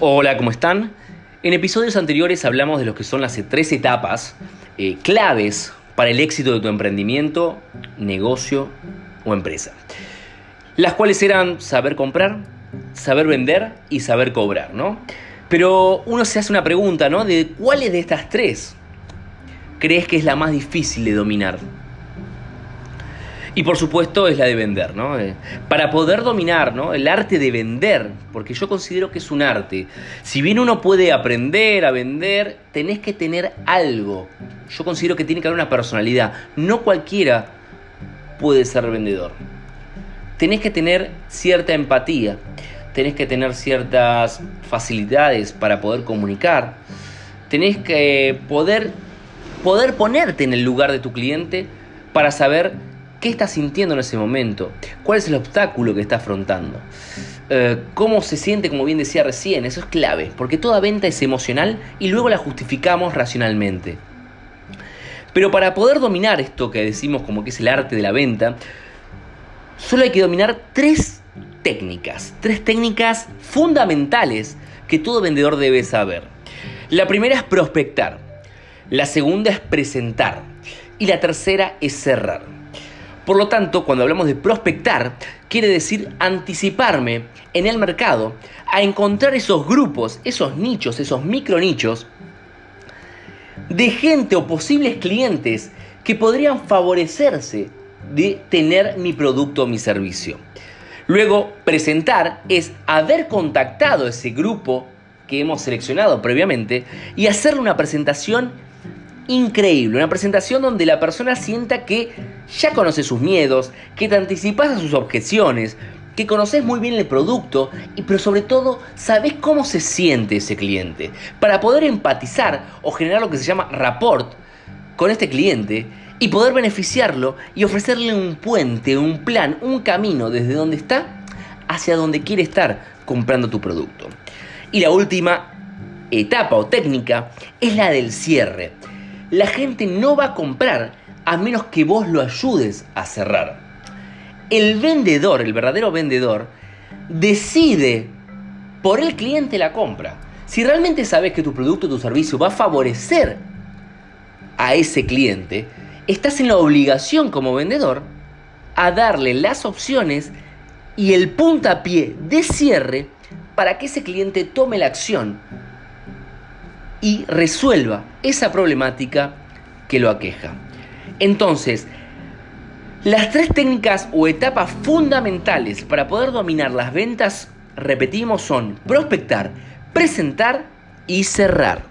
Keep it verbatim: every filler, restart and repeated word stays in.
Hola, ¿cómo están? En episodios anteriores hablamos de lo que son las tres etapas eh, claves para el éxito de tu emprendimiento, negocio o empresa. Las cuales eran saber comprar, saber vender y saber cobrar, ¿no? Pero uno se hace una pregunta, ¿no? ¿De cuáles de estas tres crees que es la más difícil de dominar? Y por supuesto es la de vender, ¿no? Para poder dominar, ¿no?, el arte de vender, porque yo considero que es un arte. Si bien uno puede aprender a vender, tenés que tener algo. Yo considero que tiene que haber una personalidad. No cualquiera puede ser vendedor. Tenés que tener cierta empatía, tenés que tener ciertas facilidades para poder comunicar, tenés que poder, poder ponerte en el lugar de tu cliente para saber qué está sintiendo en ese momento, cuál es el obstáculo que está afrontando, eh, cómo se siente, como bien decía recién. Eso es clave, porque toda venta es emocional y luego la justificamos racionalmente. Pero para poder dominar esto que decimos como que es el arte de la venta, solo hay que dominar tres técnicas, tres técnicas fundamentales que todo vendedor debe saber. La primera es prospectar, la segunda es presentar y la tercera es cerrar. Por lo tanto, cuando hablamos de prospectar, quiere decir anticiparme en el mercado a encontrar esos grupos, esos nichos, esos micronichos de gente o posibles clientes que podrían favorecerse de tener mi producto o mi servicio. Luego, presentar es haber contactado a ese grupo que hemos seleccionado previamente y hacer una presentación increíble, una presentación donde la persona sienta que ya conoces sus miedos, que te anticipas a sus objeciones, que conoces muy bien el producto, y pero sobre todo sabes cómo se siente ese cliente. Para poder empatizar o generar lo que se llama rapport con este cliente y poder beneficiarlo y ofrecerle un puente, un plan, un camino desde donde está hacia donde quiere estar comprando tu producto. Y la última etapa o técnica es la del cierre. La gente no va a comprar a menos que vos lo ayudes a cerrar. El vendedor, el verdadero vendedor, decide por el cliente la compra. Si realmente sabes que tu producto o tu servicio va a favorecer a ese cliente, estás en la obligación como vendedor a darle las opciones y el puntapié de cierre para que ese cliente tome la acción y resuelva esa problemática que lo aqueja. Entonces, las tres técnicas o etapas fundamentales para poder dominar las ventas, repetimos, son prospectar, presentar y cerrar.